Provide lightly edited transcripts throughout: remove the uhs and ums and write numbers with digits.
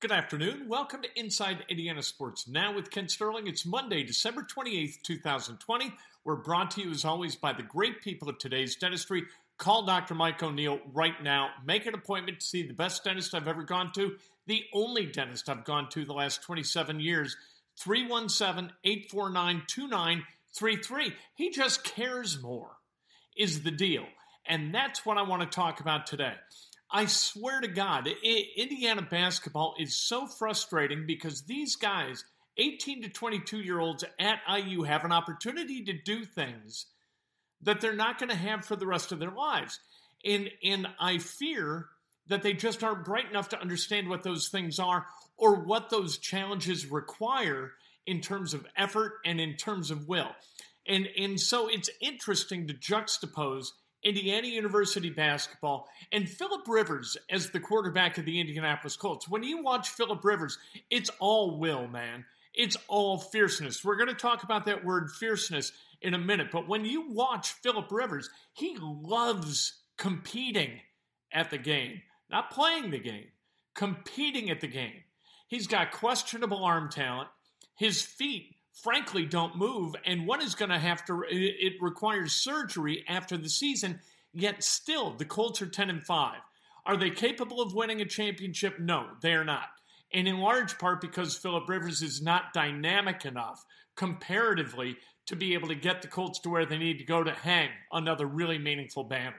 Good afternoon. Welcome to Inside Indiana Sports Now with Ken Sterling. It's Monday, December 28th, 2020. We're brought to you, as always, by the great people of Today's Dentistry. Call Dr. Mike O'Neill right now. Make an appointment to see the best dentist I've ever gone to, the only dentist I've gone to the last 27 years, 317-849-2933. He just cares more is the deal. And that's what I want to talk about today. I swear to God, Indiana basketball is so frustrating because these guys, 18 to 22-year-olds at IU, have an opportunity to do things that they're not going to have for the rest of their lives. And I fear that they just aren't bright enough to understand what those things are or what those challenges require in terms of effort and in terms of will. And so it's interesting to juxtapose Indiana University basketball and Philip Rivers as the quarterback of the Indianapolis Colts. When you watch Philip Rivers, it's all will, man. It's all fierceness. We're going to talk about that word fierceness in a minute. But when you watch Philip Rivers, he loves competing at the game. Not playing the game. Competing at the game. He's got questionable arm talent. His feet, frankly, don't move. And one is going to have to, it requires surgery after the season. Yet still, the Colts are 10-5. Are they capable of winning a championship? No, they are not. And in large part because Philip Rivers is not dynamic enough comparatively to be able to get the Colts to where they need to go to hang another really meaningful banner.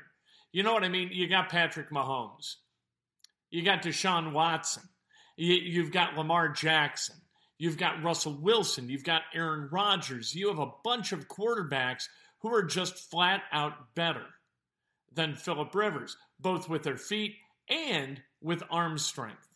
You know what I mean? You got Patrick Mahomes. You got Deshaun Watson. You've got Lamar Jackson. You've got Russell Wilson. You've got Aaron Rodgers. You have a bunch of quarterbacks who are just flat out better than Philip Rivers, both with their feet and with arm strength.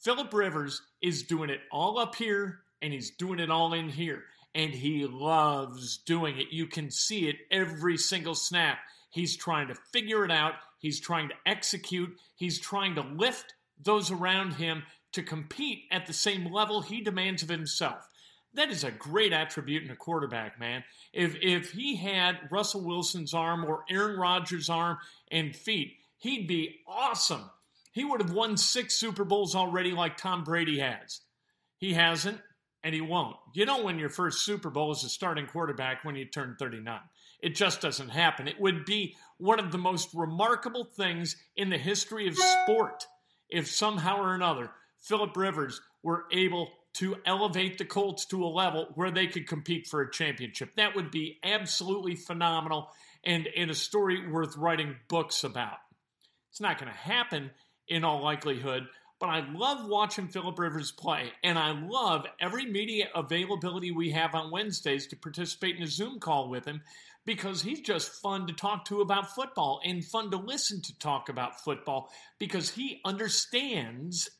Philip Rivers is doing it all up here, and he's doing it all in here. And he loves doing it. You can see it every single snap. He's trying to figure it out. He's trying to execute. He's trying to lift those around him to compete at the same level he demands of himself. That is a great attribute in a quarterback, man. If he had Russell Wilson's arm or Aaron Rodgers' arm and feet, he'd be awesome. He would have won 6 Super Bowls already like Tom Brady has. He hasn't, and he won't. You don't win your first Super Bowl as a starting quarterback when you turn 39. It just doesn't happen. It would be one of the most remarkable things in the history of sport if somehow or another Philip Rivers were able to elevate the Colts to a level where they could compete for a championship. That would be absolutely phenomenal and a story worth writing books about. It's not going to happen in all likelihood, but I love watching Philip Rivers play, and I love every media availability we have on Wednesdays to participate in a Zoom call with him because he's just fun to talk to about football and fun to listen to talk about football because he understands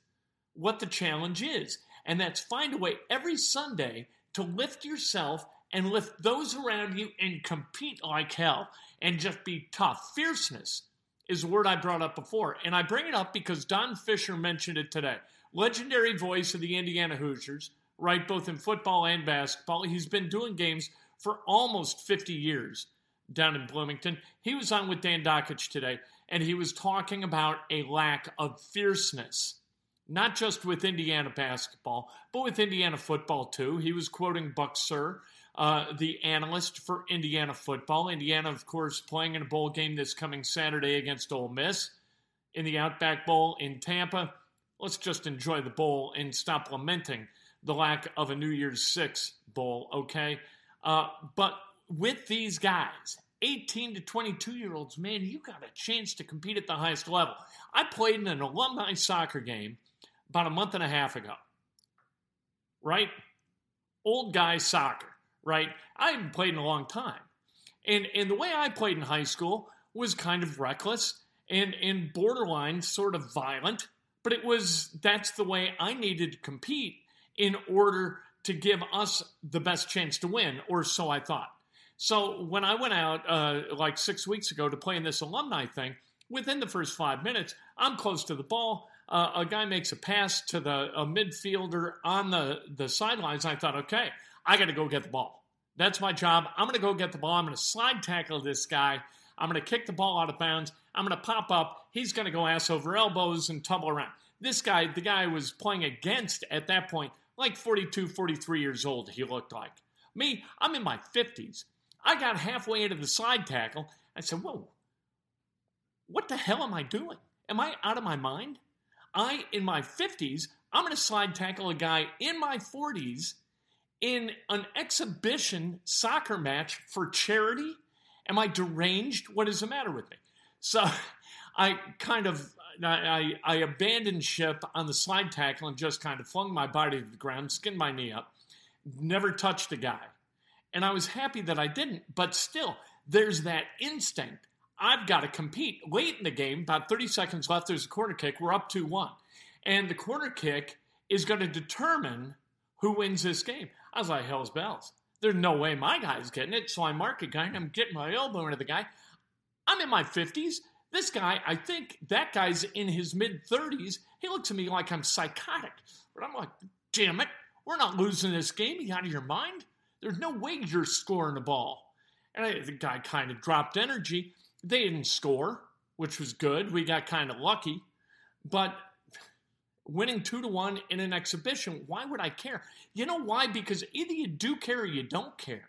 what the challenge is, and that's find a way every Sunday to lift yourself and lift those around you and compete like hell and just be tough. Fierceness is a word I brought up before. And I bring it up because Don Fischer mentioned it today. Legendary voice of the Indiana Hoosiers, right, both in football and basketball. He's been doing games for almost 50 years down in Bloomington. He was on with Dan Dockich today, and he was talking about a lack of fierceness, not just with Indiana basketball, but with Indiana football too. He was quoting Buck Sir, the analyst for Indiana football. Indiana, of course, playing in a bowl game this coming Saturday against Ole Miss in the Outback Bowl in Tampa. Let's just enjoy the bowl and stop lamenting the lack of a New Year's 6 bowl, okay? But with these guys, 18 to 22-year-olds, man, you got a chance to compete at the highest level. I played in an alumni soccer game about a month and a half ago, right? Old guy soccer, right? I haven't played in a long time. And the way I played in high school was kind of reckless and borderline sort of violent, but it was, that's the way I needed to compete in order to give us the best chance to win, or so I thought. So when I went out like 6 weeks ago to play in this alumni thing, within the first 5 minutes, I'm close to the ball. A guy makes a pass to a midfielder on the sidelines. I thought, okay, I got to go get the ball. That's my job. I'm going to go get the ball. I'm going to slide tackle this guy. I'm going to kick the ball out of bounds. I'm going to pop up. He's going to go ass over elbows and tumble around. This guy, the guy I was playing against at that point, like 42, 43 years old, he looked like. Me, I'm in my 50s. I got halfway into the slide tackle. I said, whoa, what the hell am I doing? Am I out of my mind? I, in my 50s, I'm going to slide tackle a guy in my 40s in an exhibition soccer match for charity? Am I deranged? What is the matter with me? So I kind of, I abandoned ship on the slide tackle and just kind of flung my body to the ground, skinned my knee up, never touched the guy. And I was happy that I didn't, but still, there's that instinct. I've got to compete. Late in the game, about 30 seconds left, there's a corner kick. We're up 2-1. And the corner kick is going to determine who wins this game. I was like, hell's bells. There's no way my guy's getting it. So I mark a guy, and I'm getting my elbow into the guy. I'm in my 50s. This guy, I think that guy's in his mid-30s. He looks at me like I'm psychotic. But I'm like, damn it, we're not losing this game. Are you out of your mind? There's no way you're scoring the ball. And the guy kind of dropped energy. They didn't score, which was good. We got kind of lucky. But winning 2-1 in an exhibition, why would I care? You know why? Because either you do care or you don't care.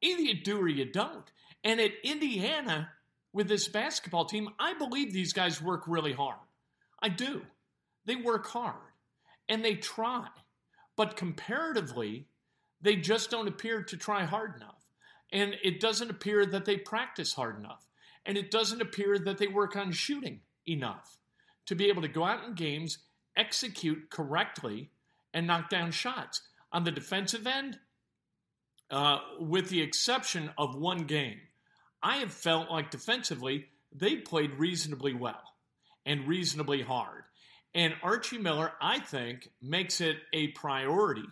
Either you do or you don't. And at Indiana, with this basketball team, I believe these guys work really hard. I do. They work hard. And they try. But comparatively, they just don't appear to try hard enough. And it doesn't appear that they practice hard enough. And it doesn't appear that they work on shooting enough to be able to go out in games, execute correctly, and knock down shots. On the defensive end, with the exception of one game, I have felt like defensively they played reasonably well and reasonably hard. And Archie Miller, I think, makes it a priority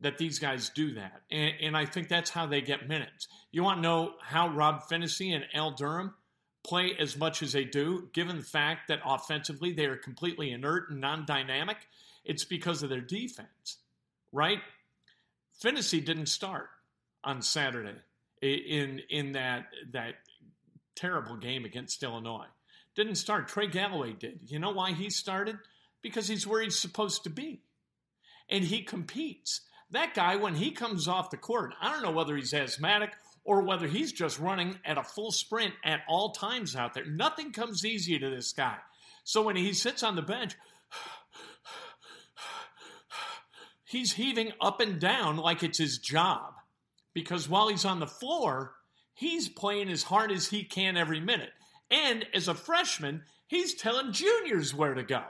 that these guys do that. And I think that's how they get minutes. You want to know how Rob Fennessy and Al Durham play as much as they do, given the fact that offensively they are completely inert and non-dynamic? It's because of their defense, right? Fennessy didn't start on Saturday in that terrible game against Illinois. Didn't start. Trey Galloway did. You know why he started? Because he's where he's supposed to be. And he competes. That guy, when he comes off the court, I don't know whether he's asthmatic or whether he's just running at a full sprint at all times out there. Nothing comes easy to this guy. So when he sits on the bench, he's heaving up and down like it's his job. Because while he's on the floor, he's playing as hard as he can every minute. And as a freshman, he's telling juniors where to go.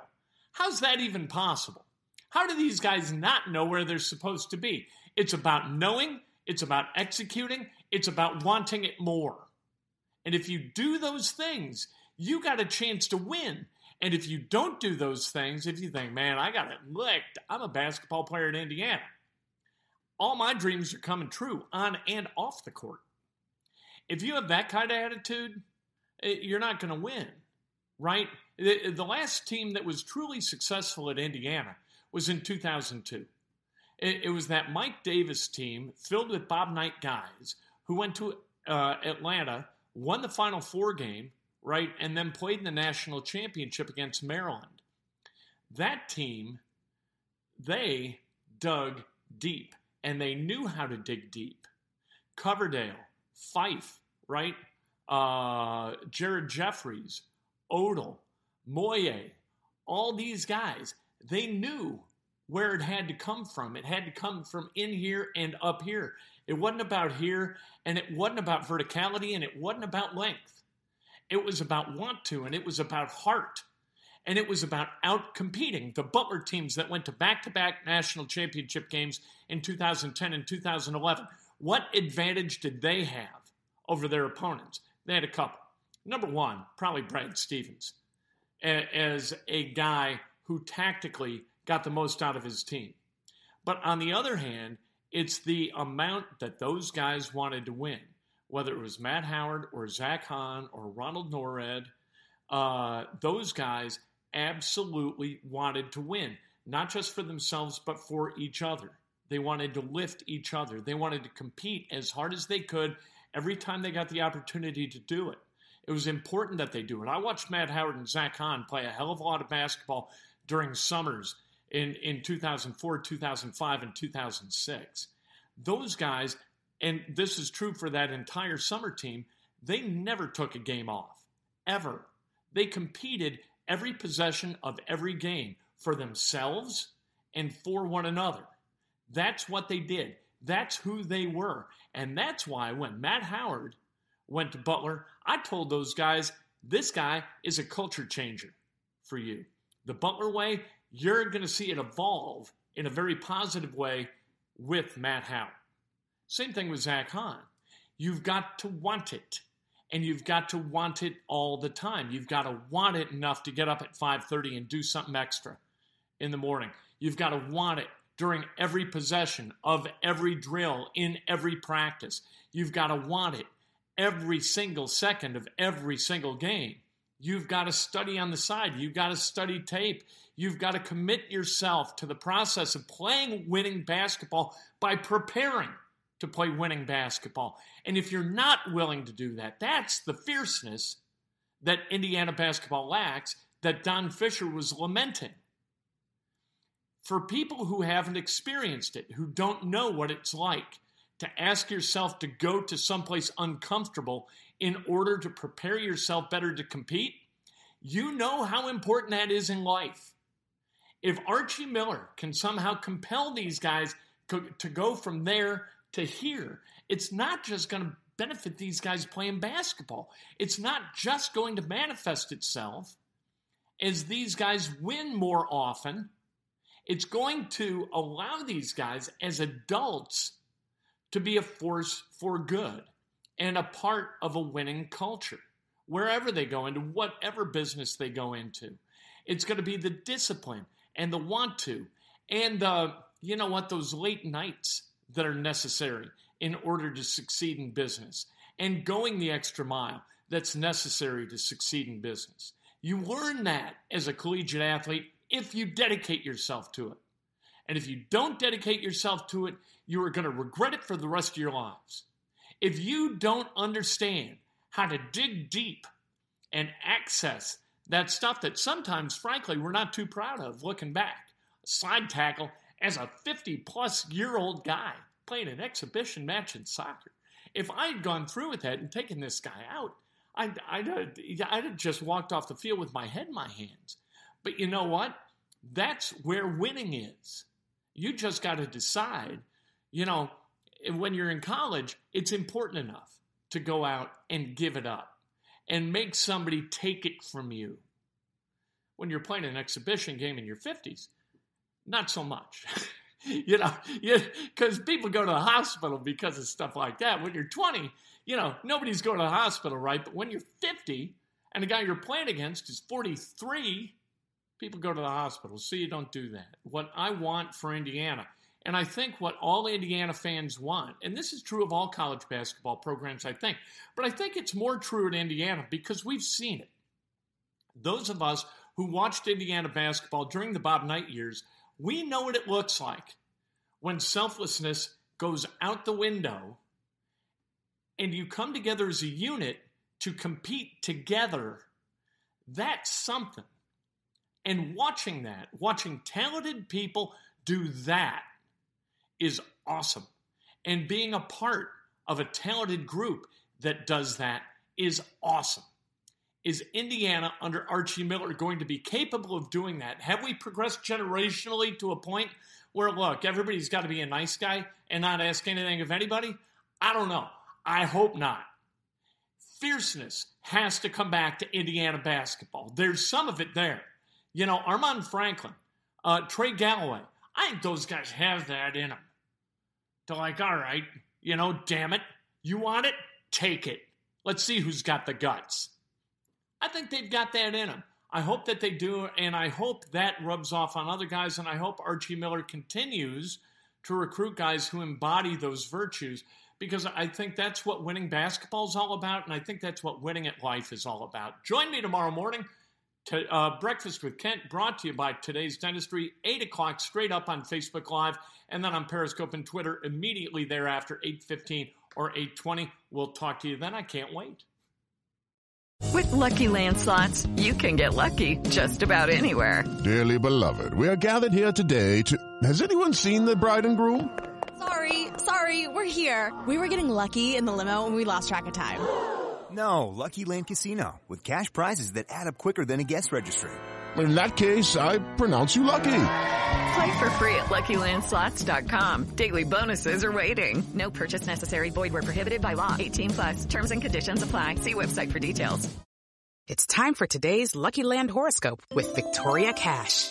How's that even possible? How do these guys not know where they're supposed to be? It's about knowing, it's about executing, it's about wanting it more. And if you do those things, you got a chance to win. And if you don't do those things, if you think, man, I got it licked, I'm a basketball player in Indiana, all my dreams are coming true on and off the court. If you have that kind of attitude, you're not going to win, right? The last team that was truly successful at Indiana was in 2002. It was that Mike Davis team filled with Bob Knight guys who went to Atlanta, won the Final Four game, right, and then played in the national championship against Maryland. That team, they dug deep, and they knew how to dig deep. Coverdale, Fife, right, Jared Jeffries, Odell, Moye, all these guys, they knew where it had to come from. It had to come from in here and up here. It wasn't about here, and it wasn't about verticality, and it wasn't about length. It was about want to, and it was about heart, and it was about out-competing the Butler teams that went to back-to-back national championship games in 2010 and 2011. What advantage did they have over their opponents? They had a couple. Number one, probably Brad Stevens as a guy who tactically got the most out of his team. But on the other hand, it's the amount that those guys wanted to win, whether it was Matt Howard or Zach Hahn or Ronald Norred. Those guys absolutely wanted to win, not just for themselves, but for each other. They wanted to lift each other. They wanted to compete as hard as they could every time they got the opportunity to do it. It was important that they do it. I watched Matt Howard and Zach Hahn play a hell of a lot of basketball during summers in 2004, 2005, and 2006. Those guys, and this is true for that entire summer team, they never took a game off, ever. They competed every possession of every game for themselves and for one another. That's what they did. That's who they were. And that's why when Matt Howard went to Butler, I told those guys, this guy is a culture changer for you. The Butler way, you're going to see it evolve in a very positive way with Matt Howard. Same thing with Zach Hahn. You've got to want it, and you've got to want it all the time. You've got to want it enough to get up at 5:30 and do something extra in the morning. You've got to want it during every possession of every drill in every practice. You've got to want it every single second of every single game. You've got to study on the side. You've got to study tape. You've got to commit yourself to the process of playing winning basketball by preparing to play winning basketball. And if you're not willing to do that, that's the fierceness that Indiana basketball lacks that Don Fischer was lamenting. For people who haven't experienced it, who don't know what it's like to ask yourself to go to someplace uncomfortable in order to prepare yourself better to compete, you know how important that is in life. If Archie Miller can somehow compel these guys to go from there to here, it's not just going to benefit these guys playing basketball. It's not just going to manifest itself as these guys win more often. It's going to allow these guys as adults to be a force for good and a part of a winning culture, wherever they go into, whatever business they go into. It's going to be the discipline and the want to and the, you know what, those late nights that are necessary in order to succeed in business and going the extra mile that's necessary to succeed in business. You learn that as a collegiate athlete if you dedicate yourself to it. And if you don't dedicate yourself to it, you are going to regret it for the rest of your lives. If you don't understand how to dig deep and access that stuff that sometimes, frankly, we're not too proud of looking back. A slide tackle as a 50-plus-year-old guy playing an exhibition match in soccer. If I had gone through with that and taken this guy out, I'd have just walked off the field with my head in my hands. But you know what? That's where winning is. You just got to decide, you know, when you're in college, it's important enough to go out and give it up and make somebody take it from you. When you're playing an exhibition game in your 50s, not so much, you know, because people go to the hospital because of stuff like that. When you're 20, you know, nobody's going to the hospital, right? But when you're 50 and the guy you're playing against is 43, people go to the hospital, so you don't do that. What I want for Indiana And I think what all Indiana fans want, and this is true of all college basketball programs, I think, but I think it's more true at Indiana because we've seen it. Those of us who watched Indiana basketball during the Bob Knight years, we know what it looks like when selflessness goes out the window and you come together as a unit to compete together. That's something. And watching that, watching talented people do that is awesome. And being a part of a talented group that does that is awesome. Is Indiana under Archie Miller going to be capable of doing that? Have we progressed generationally to a point where, look, everybody's got to be a nice guy and not ask anything of anybody? I don't know. I hope not. Fierceness has to come back to Indiana basketball. There's some of it there. You know, Armand Franklin, Trey Galloway, I think those guys have that in them. They're like, all right, you know, damn it. You want it? Take it. Let's see who's got the guts. I think they've got that in them. I hope that they do, and I hope that rubs off on other guys, and I hope Archie Miller continues to recruit guys who embody those virtues, because I think that's what winning basketball is all about, and I think that's what winning at life is all about. Join me tomorrow morning to Breakfast with Kent, brought to you by Today's Dentistry, 8 o'clock straight up on Facebook Live, and then on Periscope and Twitter immediately thereafter, 8:15 or 8:20. We'll talk to you then. I can't wait. With Lucky Land Slots, you can get lucky just about anywhere. Dearly beloved, we are gathered here today to... Has anyone seen the bride and groom? Sorry, we're here. We were getting lucky in the limo and we lost track of time. No, Lucky Land Casino, with cash prizes that add up quicker than a guest registry. In that case, I pronounce you lucky. Play for free at LuckyLandslots.com. Daily bonuses are waiting. No purchase necessary. Void where prohibited by law. 18+. Terms and conditions apply. See website for details. It's time for today's Lucky Land horoscope with Victoria Cash.